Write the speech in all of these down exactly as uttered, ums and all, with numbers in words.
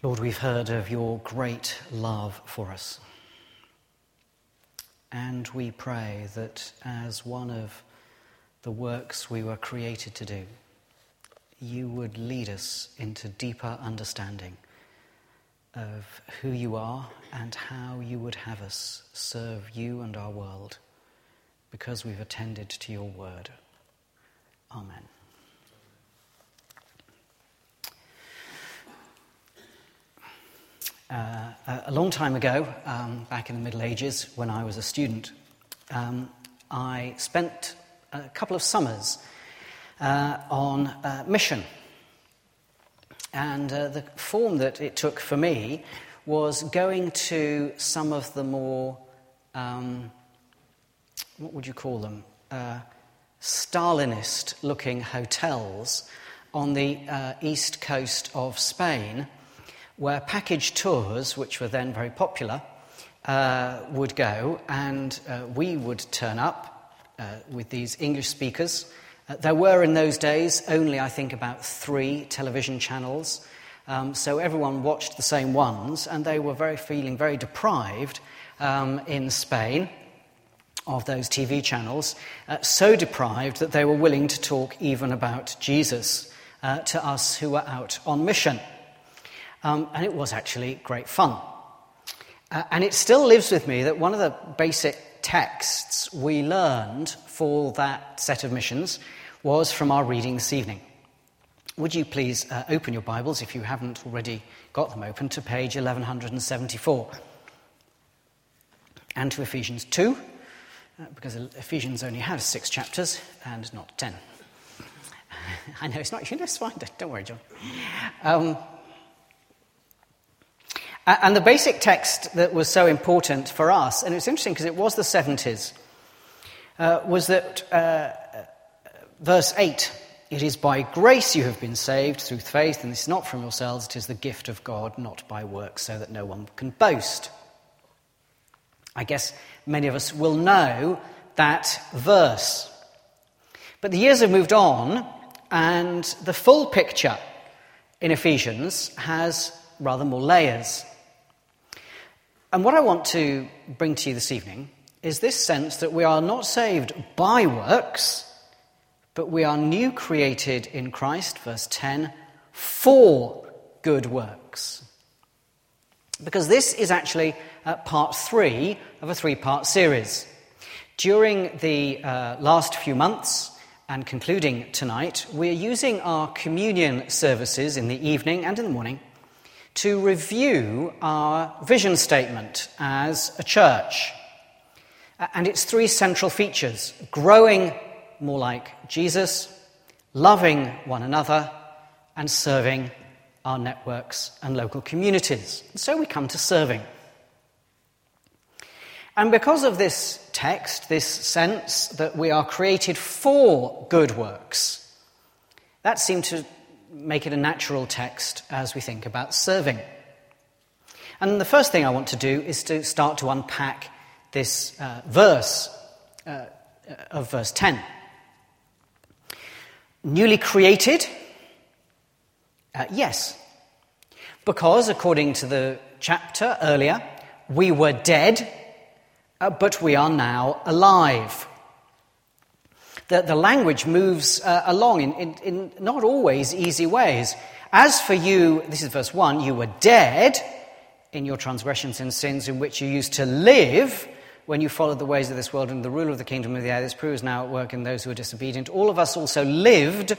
Lord, we've heard of your great love for us. And we pray that as one of the works we were created to do, you would lead us into deeper understanding of who you are and how you would have us serve you and our world, because we've attended to your word. Amen. Uh, a long time ago, um, back in the Middle Ages, when I was a student, um, I spent a couple of summers uh, on uh, mission. And uh, the form that it took for me was going to some of the more, um, what would you call them, uh, Stalinist-looking hotels on the uh, east coast of Spain, where package tours, which were then very popular, uh, would go, and uh, we would turn up uh, with these English speakers. Uh, there were in those days only, I think, about three television channels, um, so everyone watched the same ones, and they were very feeling very deprived um, in Spain of those T V channels, uh, so deprived that they were willing to talk even about Jesus uh, to us who were out on mission. Um, and it was actually great fun. Uh, and it still lives with me that one of the basic texts we learned for that set of missions was from our reading this evening. Would you please uh, open your Bibles, if you haven't already got them open, to page eleven seventy-four and to Ephesians two, uh, because Ephesians only has six chapters and not ten. I know, it's not, you know, it's fine, don't worry, John. Um... And the basic text that was so important for us, and it's interesting because it was the seventies, uh, was that uh, verse eight, it is by grace you have been saved through faith, and this is not from yourselves, it is the gift of God, not by works, so that no one can boast. I guess many of us will know that verse. But the years have moved on, and the full picture in Ephesians has rather more layers. And what I want to bring to you this evening is this sense that we are not saved by works, but we are new created in Christ, verse ten, for good works. Because this is actually uh, part three of a three-part series. During the uh, last few months, and concluding tonight, we're using our communion services in the evening and in the morning to review our vision statement as a church and its three central features: growing more like Jesus, loving one another, and serving our networks and local communities. And so we come to serving. And because of this text, this sense that we are created for good works, that seemed to make it a natural text as we think about serving. And the first thing I want to do is to start to unpack this uh, verse uh, of verse ten. Newly created? Uh, yes. Because, according to the chapter earlier, we were dead, uh, but we are now alive. The, the language moves uh, along in, in, in not always easy ways. As for you, this is verse one, you were dead in your transgressions and sins in which you used to live when you followed the ways of this world and the rule of the kingdom of the air. This power is now at work in those who are disobedient. All of us also lived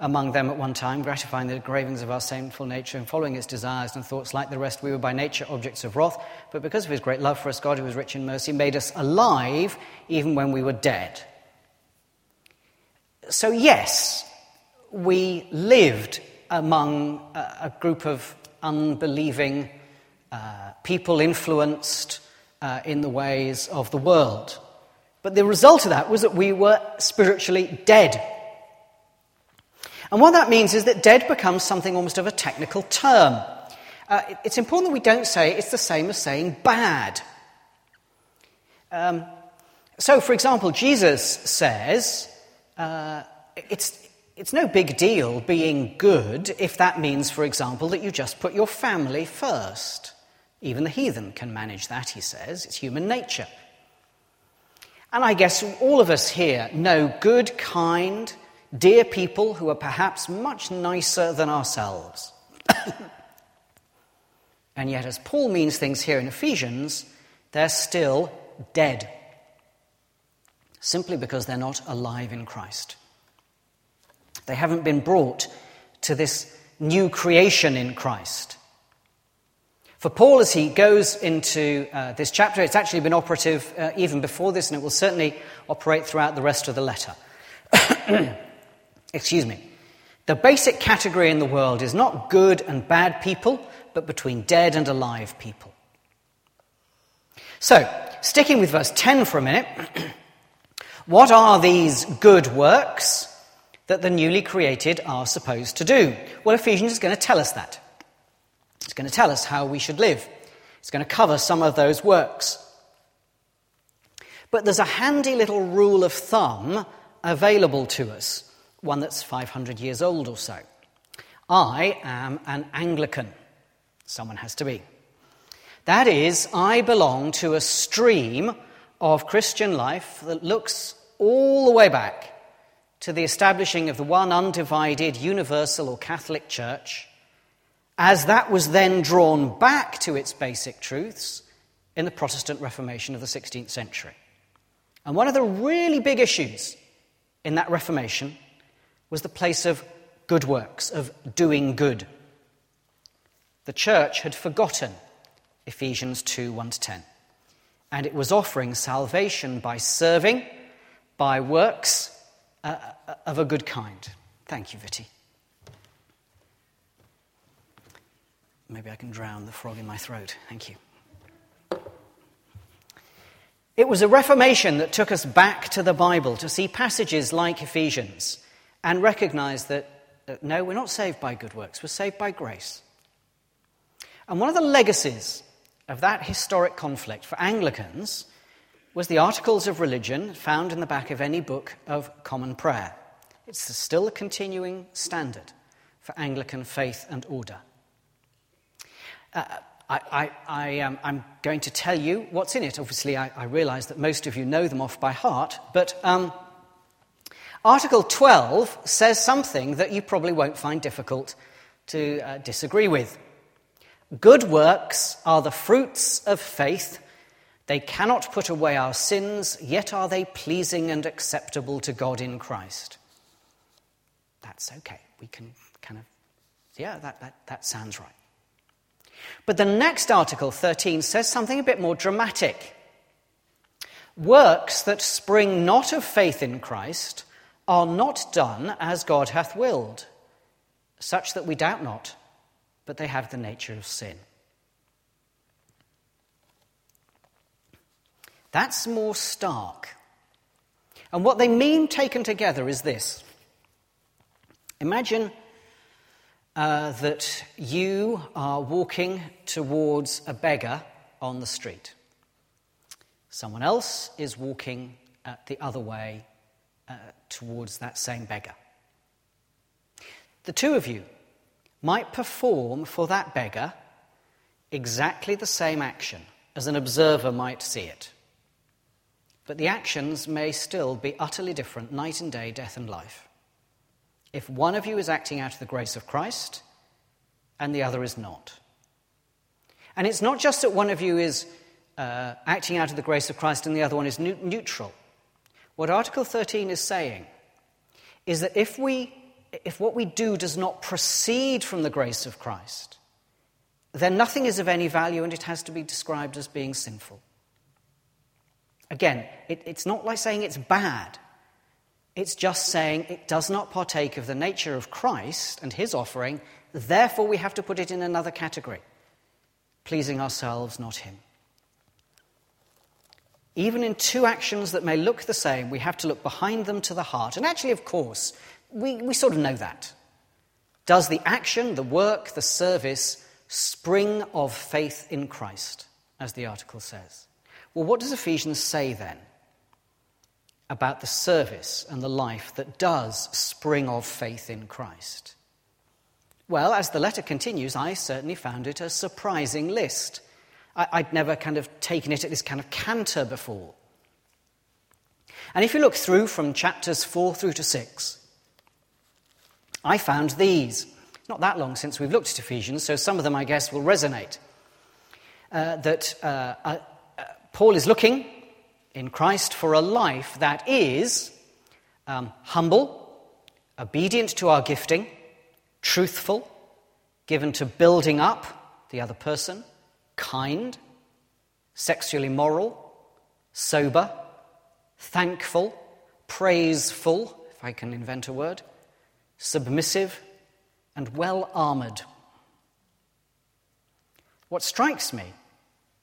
among them at one time, gratifying the cravings of our sinful nature and following its desires and thoughts. Like the rest, we were by nature objects of wrath, but because of his great love for us, God, who was rich in mercy, made us alive even when we were dead. So yes, we lived among a group of unbelieving uh, people influenced uh, in the ways of the world. But the result of that was that we were spiritually dead. And what that means is that dead becomes something almost of a technical term. Uh, it's important that we don't say it's the same as saying bad. Um, so, for example, Jesus says... Uh, it's it's no big deal being good if that means, for example, that you just put your family first. Even the heathen can manage that, he says. It's human nature. And I guess all of us here know good, kind, dear people who are perhaps much nicer than ourselves. And yet, as Paul means things here in Ephesians, they're still dead, simply because they're not alive in Christ. They haven't been brought to this new creation in Christ. For Paul, as he goes into uh, this chapter, it's actually been operative uh, even before this, and it will certainly operate throughout the rest of the letter. Excuse me. The basic category in the world is not good and bad people, but between dead and alive people. So, sticking with verse ten for a minute, what are these good works that the newly created are supposed to do? Well, Ephesians is going to tell us that. It's going to tell us how we should live. It's going to cover some of those works. But there's a handy little rule of thumb available to us, one that's five hundred years old or so. I am an Anglican. Someone has to be. That is, I belong to a stream of Christian life that looks all the way back to the establishing of the one undivided, universal or Catholic Church, as that was then drawn back to its basic truths in the Protestant Reformation of the sixteenth century. And one of the really big issues in that Reformation was the place of good works, of doing good. The church had forgotten Ephesians two, one to ten, and it was offering salvation by serving, by works, Uh, of a good kind. Thank you, Vitty. Maybe I can drown the frog in my throat. Thank you. It was a Reformation that took us back to the Bible to see passages like Ephesians and recognize that, uh, no, we're not saved by good works, we're saved by grace. And one of the legacies of that historic conflict for Anglicans was the Articles of Religion found in the back of any book of Common Prayer. It's still a continuing standard for Anglican faith and order. Uh, I, I, I, um, I'm going to tell you what's in it. Obviously, I, I realise that most of you know them off by heart, but um, Article twelve says something that you probably won't find difficult to uh, disagree with. Good works are the fruits of faith. They cannot put away our sins, yet are they pleasing and acceptable to God in Christ. That's okay. We can kind of, yeah, that, that, that sounds right. But the next article, thirteen, says something a bit more dramatic. Works that spring not of faith in Christ are not done as God hath willed, such that we doubt not, but they have the nature of sin. That's more stark. And what they mean taken together is this. Imagine uh, that you are walking towards a beggar on the street. Someone else is walking uh, the other way uh, towards that same beggar. The two of you might perform for that beggar exactly the same action as an observer might see it. But the actions may still be utterly different, night and day, death and life. If one of you is acting out of the grace of Christ, and the other is not. And it's not just that one of you is uh, acting out of the grace of Christ and the other one is ne- neutral. What Article thirteen is saying is that if we, if what we do does not proceed from the grace of Christ, then nothing is of any value and it has to be described as being sinful. Again, it, it's not like saying it's bad. It's just saying it does not partake of the nature of Christ and his offering, therefore we have to put it in another category, pleasing ourselves, not him. Even in two actions that may look the same, we have to look behind them to the heart. And actually, of course, we, we sort of know that. Does the action, the work, the service spring of faith in Christ, as the article says? Well, what does Ephesians say then? about the service and the life that does spring of faith in Christ? Well, as the letter continues, I certainly found it a surprising list. I, I'd never kind of taken it at this kind of canter before. And if you look through from chapters four through to six, I found these. Not that long since we've looked at Ephesians, so some of them, I guess, will resonate. Uh, that uh, uh, Paul is looking in Christ for a life that is um, humble, obedient to our gifting, truthful, given to building up the other person, kind, sexually moral, sober, thankful, praiseful, if I can invent a word, submissive, and well-armoured. What strikes me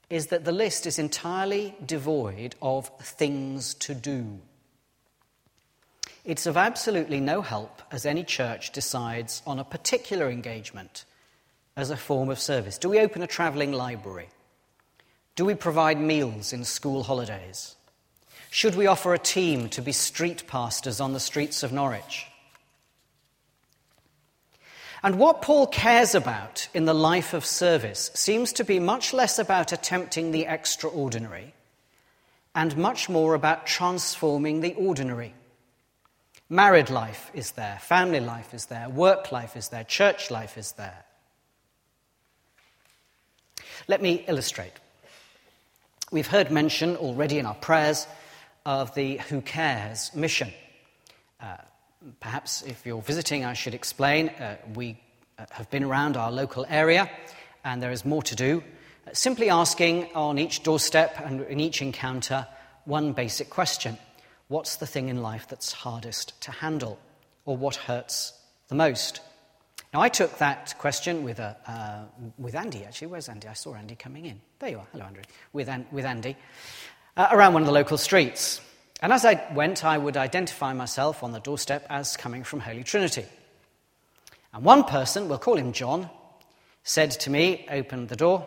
is that the list is entirely devoid of things to do. It's of absolutely no help as any church decides on a particular engagement as a form of service. Do we open a travelling library? Do we provide meals in school holidays? Should we offer a team to be street pastors on the streets of Norwich? And what Paul cares about in the life of service seems to be much less about attempting the extraordinary and much more about transforming the ordinary. Married life is there, family life is there, work life is there, church life is there. Let me illustrate. We've heard mention already in our prayers of the Who Cares mission. Uh, Perhaps if you're visiting, I should explain, uh, we uh, have been around our local area and there is more to do, uh, simply asking on each doorstep and in each encounter one basic question. What's the thing in life that's hardest to handle, or what hurts the most? Now, I took that question with, a, uh, with Andy, actually. Where's Andy? I saw Andy coming in. There you are. Hello, Andrew. With, An- with Andy, uh, around one of the local streets. And as I went, I would identify myself on the doorstep as coming from Holy Trinity. And one person, we'll call him John, said to me, opened the door,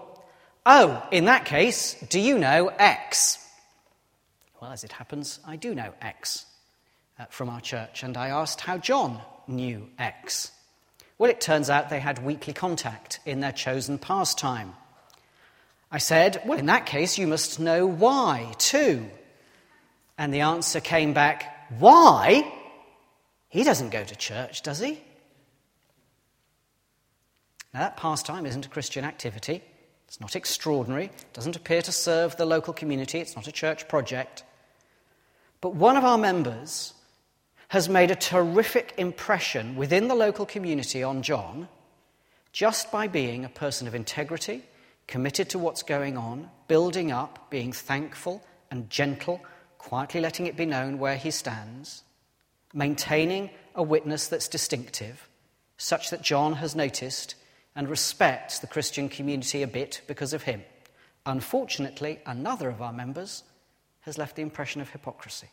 "Oh, in that case, do you know X?" Well, as it happens, I do know X uh, from our church, and I asked how John knew X. Well, it turns out they had weekly contact in their chosen pastime. I said, "Well, in that case, you must know Y too." And the answer came back, "Why? He doesn't go to church, does he?" Now, that pastime isn't a Christian activity. It's not extraordinary. It doesn't appear to serve the local community. It's not a church project. But one of our members has made a terrific impression within the local community on John just by being a person of integrity, committed to what's going on, building up, being thankful and gentle, quietly letting it be known where he stands, maintaining a witness that's distinctive, such that John has noticed and respects the Christian community a bit because of him. Unfortunately, another of our members has left the impression of hypocrisy.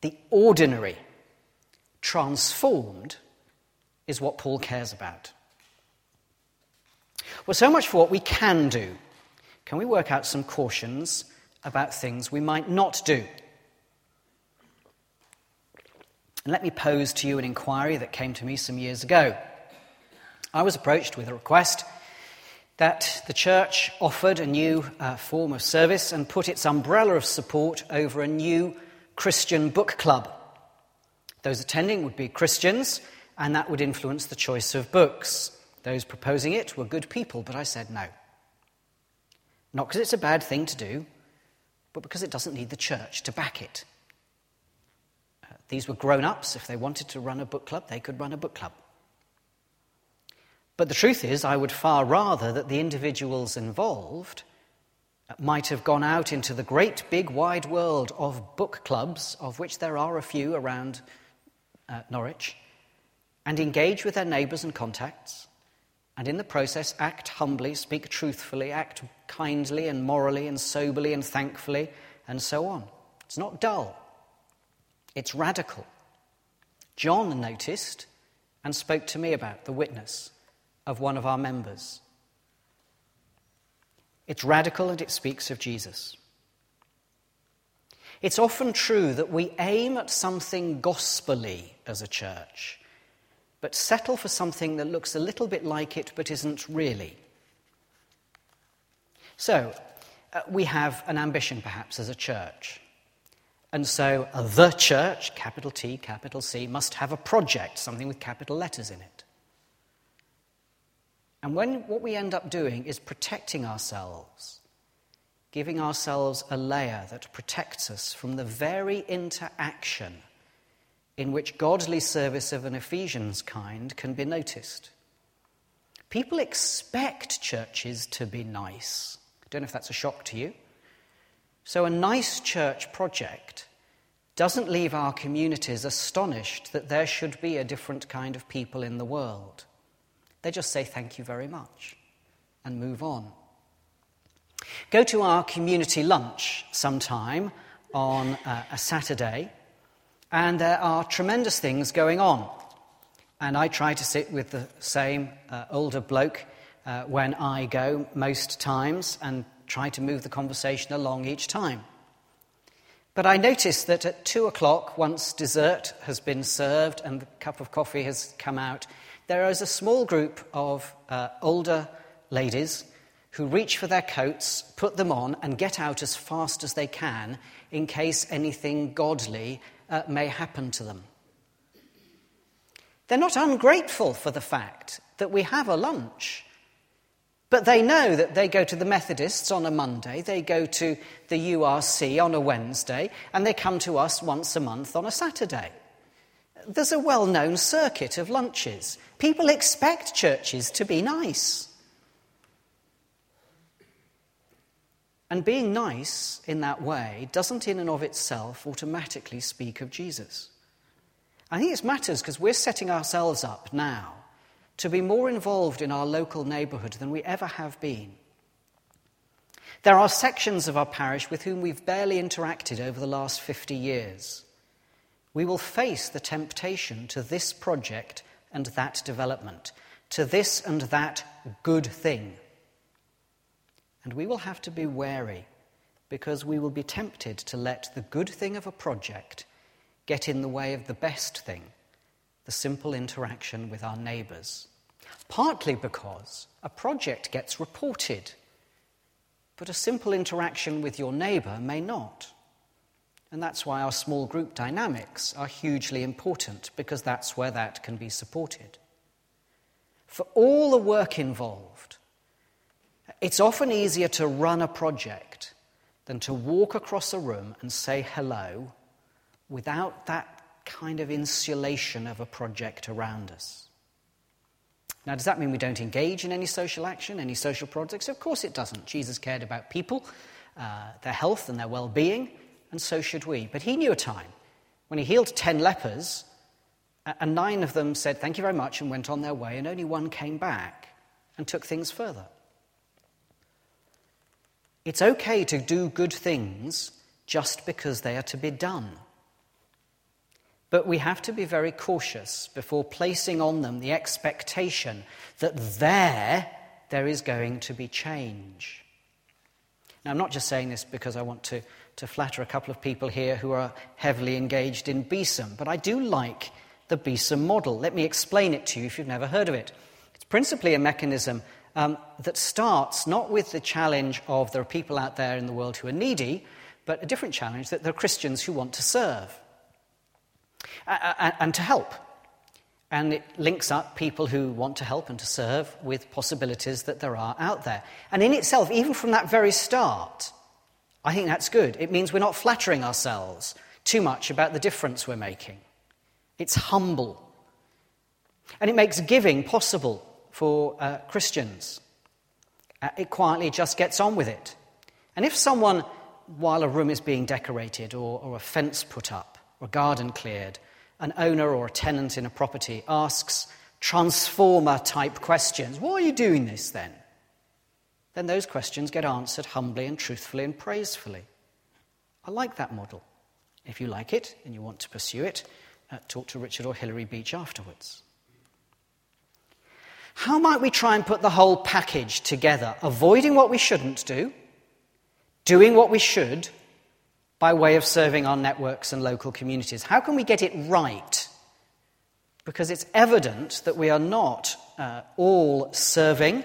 The ordinary, transformed, is what Paul cares about. Well, so much for what we can do. Can we work out some cautions about things we might not do? And let me pose to you an inquiry that came to me some years ago. I was approached with a request that the church offered a new uh, form of service and put its umbrella of support over a new Christian book club. Those attending would be Christians, and that would influence the choice of books. Those proposing it were good people, but I said no. Not because it's a bad thing to do, but because it doesn't need the church to back it. Uh, these were grown-ups. If they wanted to run a book club, they could run a book club. But the truth is, I would far rather that the individuals involved might have gone out into the great big wide world of book clubs, of which there are a few around uh, Norwich, and engage with their neighbours and contacts, and in the process act humbly, speak truthfully, act kindly and morally and soberly and thankfully and so on. It's not dull. It's radical. John noticed and spoke to me about the witness of one of our members. It's radical and it speaks of Jesus. It's often true that we aim at something gospelly as a church, but settle for something that looks a little bit like it but isn't really. So, uh, we have an ambition perhaps as a church. And so uh, the church, capital T, capital C, must have a project, something with capital letters in it. And when what we end up doing is protecting ourselves, giving ourselves a layer that protects us from the very interaction in which godly service of an Ephesians kind can be noticed. People expect churches to be nice. I don't know if that's a shock to you. So a nice church project doesn't leave our communities astonished that there should be a different kind of people in the world. They just say thank you very much and move on. Go to our community lunch sometime on uh, a Saturday, and there are tremendous things going on. And I try to sit with the same uh, older bloke uh, when I go most times and try to move the conversation along each time. But I notice that at two o'clock, once dessert has been served and the cup of coffee has come out, there is a small group of uh, older ladies who reach for their coats, put them on, and get out as fast as they can in case anything godly uh, may happen to them. They're not ungrateful for the fact that we have a lunch, but they know that they go to the Methodists on a Monday, they go to the U R C on a Wednesday, and they come to us once a month on a Saturday. There's a well-known circuit of lunches. People expect churches to be nice. And being nice in that way doesn't in and of itself automatically speak of Jesus. I think it matters because we're setting ourselves up now to be more involved in our local neighbourhood than we ever have been. There are sections of our parish with whom we've barely interacted over the last fifty years. We will face the temptation to this project and that development, to this and that good thing. And we will have to be wary, because we will be tempted to let the good thing of a project get in the way of the best thing, the simple interaction with our neighbours. Partly because a project gets reported, but a simple interaction with your neighbour may not. And that's why our small group dynamics are hugely important, because that's where that can be supported. For all the work involved, it's often easier to run a project than to walk across a room and say hello without that kind of insulation of a project around us. Now, does that mean we don't engage in any social action, any social projects? Of course it doesn't. Jesus cared about people, uh, their health and their well-being, and so should we. But he knew a time when he healed ten lepers, and nine of them said thank you very much and went on their way, and only one came back and took things further. It's okay to do good things just because they are to be done. But we have to be very cautious before placing on them the expectation that there, there is going to be change. Now, I'm not just saying this because I want to, to flatter a couple of people here who are heavily engaged in B S A M, but I do like the B S A M model. Let me explain it to you if you've never heard of it. It's principally a mechanism Um, that starts not with the challenge of there are people out there in the world who are needy, but a different challenge that there are Christians who want to serve uh, and, and to help. And it links up people who want to help and to serve with possibilities that there are out there. And in itself, even from that very start, I think that's good. It means we're not flattering ourselves too much about the difference we're making. It's humble. And it makes giving possible for uh, Christians. Uh, it quietly just gets on with it. And if someone, while a room is being decorated or, or a fence put up or a garden cleared, an owner or a tenant in a property asks transformer-type questions, why are you doing this then? Then those questions get answered humbly and truthfully and praisefully. I like that model. If you like it and you want to pursue it, uh, talk to Richard or Hilary Beach afterwards. How might we try and put the whole package together, avoiding what we shouldn't do, doing what we should, by way of serving our networks and local communities? How can we get it right? Because it's evident that we are not uh, all serving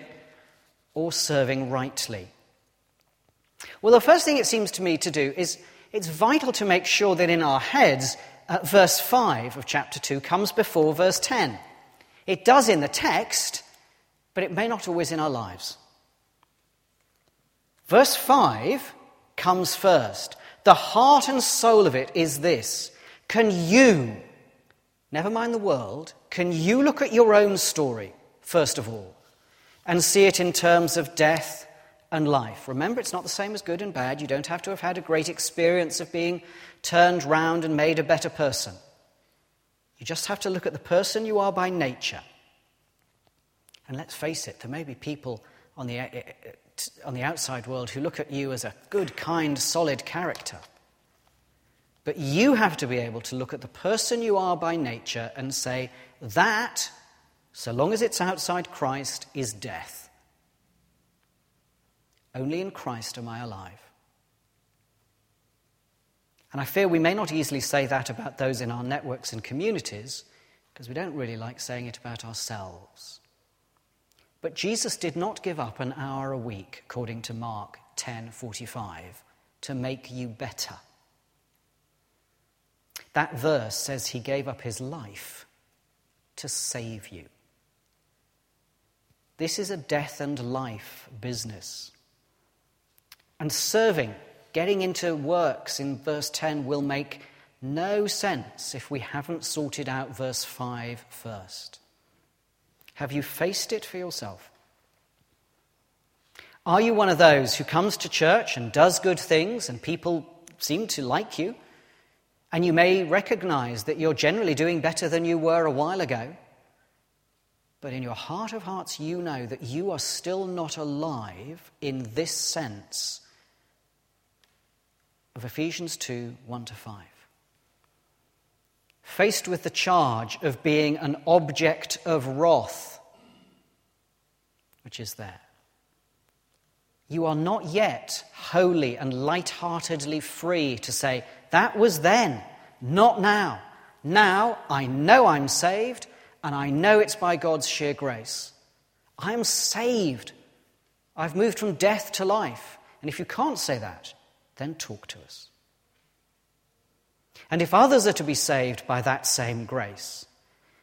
or serving rightly. Well, the first thing it seems to me to do is it's vital to make sure that in our heads, uh, verse five of chapter two comes before verse ten. It does in the text, but it may not always in our lives. Verse five comes first. The heart and soul of it is this. Can you, never mind the world, can you look at your own story, first of all, and see it in terms of death and life? Remember, it's not the same as good and bad. You don't have to have had a great experience of being turned round and made a better person. You just have to look at the person you are by nature. And let's face it, there may be people on the on the outside world who look at you as a good, kind, solid character. But you have to be able to look at the person you are by nature and say, that, so long as it's outside Christ, is death. Only in Christ am I alive. And I fear we may not easily say that about those in our networks and communities, because we don't really like saying it about ourselves. But Jesus did not give up an hour a week, according to Mark ten forty-five, to make you better. That verse says he gave up his life to save you. This is a death and life business. And serving, getting into works in verse ten will make no sense if we haven't sorted out verse five first. Have you faced it for yourself? Are you one of those who comes to church and does good things and people seem to like you, and you may recognize that you're generally doing better than you were a while ago, but in your heart of hearts you know that you are still not alive in this sense of Ephesians two, one to five. Faced with the charge of being an object of wrath, which is there, you are not yet wholly and lightheartedly free to say, that was then, not now. Now I know I'm saved, and I know it's by God's sheer grace. I am saved. I've moved from death to life. And if you can't say that, then talk to us. And if others are to be saved by that same grace,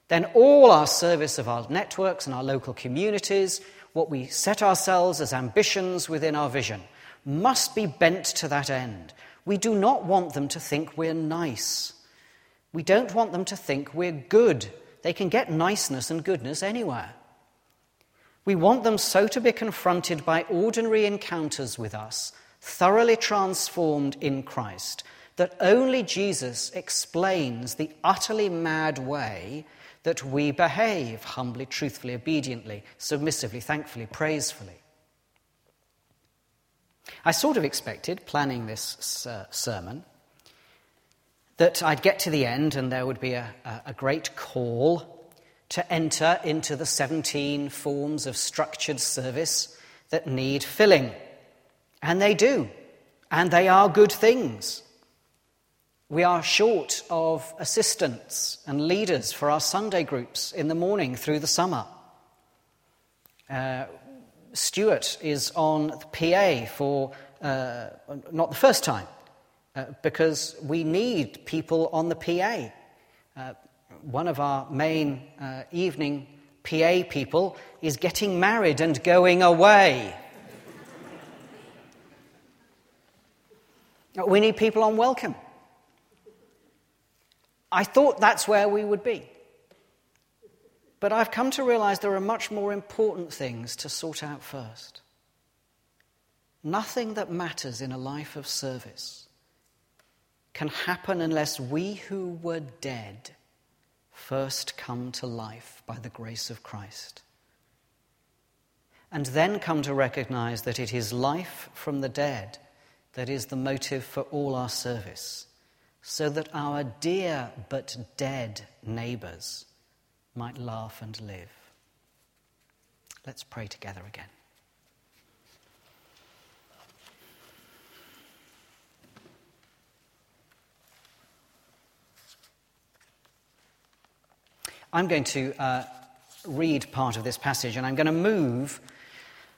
then all our service of our networks and our local communities, what we set ourselves as ambitions within our vision, must be bent to that end. We do not want them to think we're nice. We don't want them to think we're good. They can get niceness and goodness anywhere. We want them so to be confronted by ordinary encounters with us, thoroughly transformed in Christ, that only Jesus explains the utterly mad way that we behave humbly, truthfully, obediently, submissively, thankfully, praisefully. I sort of expected, planning this uh, sermon, that I'd get to the end and there would be a, a great call to enter into the seventeen forms of structured service that need filling. And they do, and they are good things. We are short of assistants and leaders for our Sunday groups in the morning through the summer. Uh, Stuart is on the P A for uh, not the first time, uh, because we need people on the P A. Uh, one of our main uh, evening P A people is getting married and going away. We need people on welcome. I thought that's where we would be. But I've come to realise there are much more important things to sort out first. Nothing that matters in a life of service can happen unless we who were dead first come to life by the grace of Christ, and then come to recognise that it is life from the dead that is the motive for all our service, so that our dear but dead neighbours might laugh and live. Let's pray together again. I'm going to uh, read part of this passage, and I'm going to move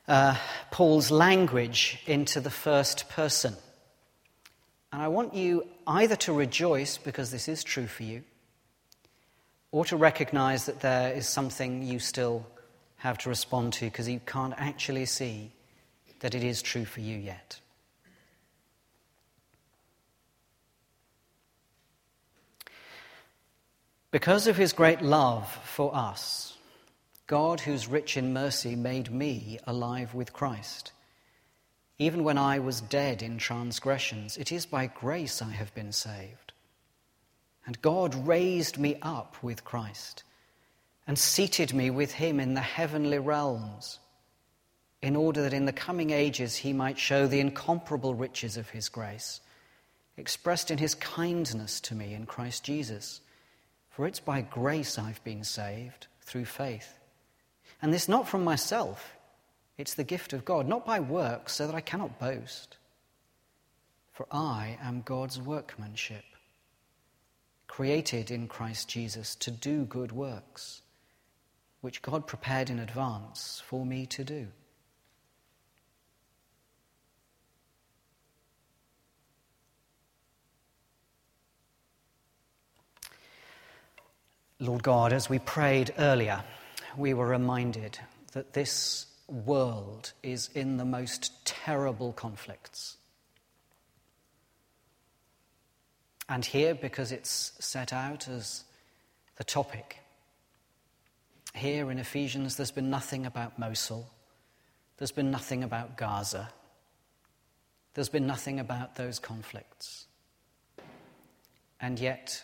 uh, Paul's language into the first person. And I want you either to rejoice because this is true for you, or to recognize that there is something you still have to respond to because you can't actually see that it is true for you yet. Because of his great love for us, God, who's rich in mercy, made me alive with Christ, even when I was dead in transgressions. It is by grace I have been saved. And God raised me up with Christ and seated me with him in the heavenly realms, in order that in the coming ages he might show the incomparable riches of his grace, expressed in his kindness to me in Christ Jesus. For it's by grace I've been saved, through faith. And this not from myself, it's the gift of God, not by works, so that I cannot boast. For I am God's workmanship, created in Christ Jesus to do good works, which God prepared in advance for me to do. Lord God, as we prayed earlier, we were reminded that this world is in the most terrible conflicts. And here, because it's set out as the topic, here in Ephesians there's been nothing about Mosul, there's been nothing about Gaza, there's been nothing about those conflicts. And yet,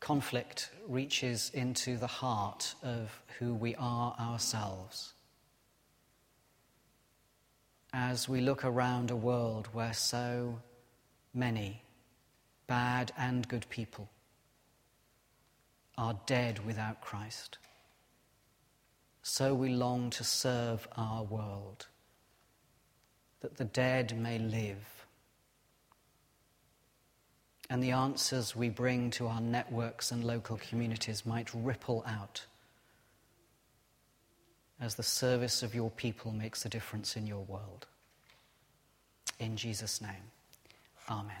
conflict reaches into the heart of who we are ourselves. As we look around a world where so many bad and good people are dead without Christ, so we long to serve our world, that the dead may live. And the answers we bring to our networks and local communities might ripple out as the service of your people makes a difference in your world. In Jesus' name, amen.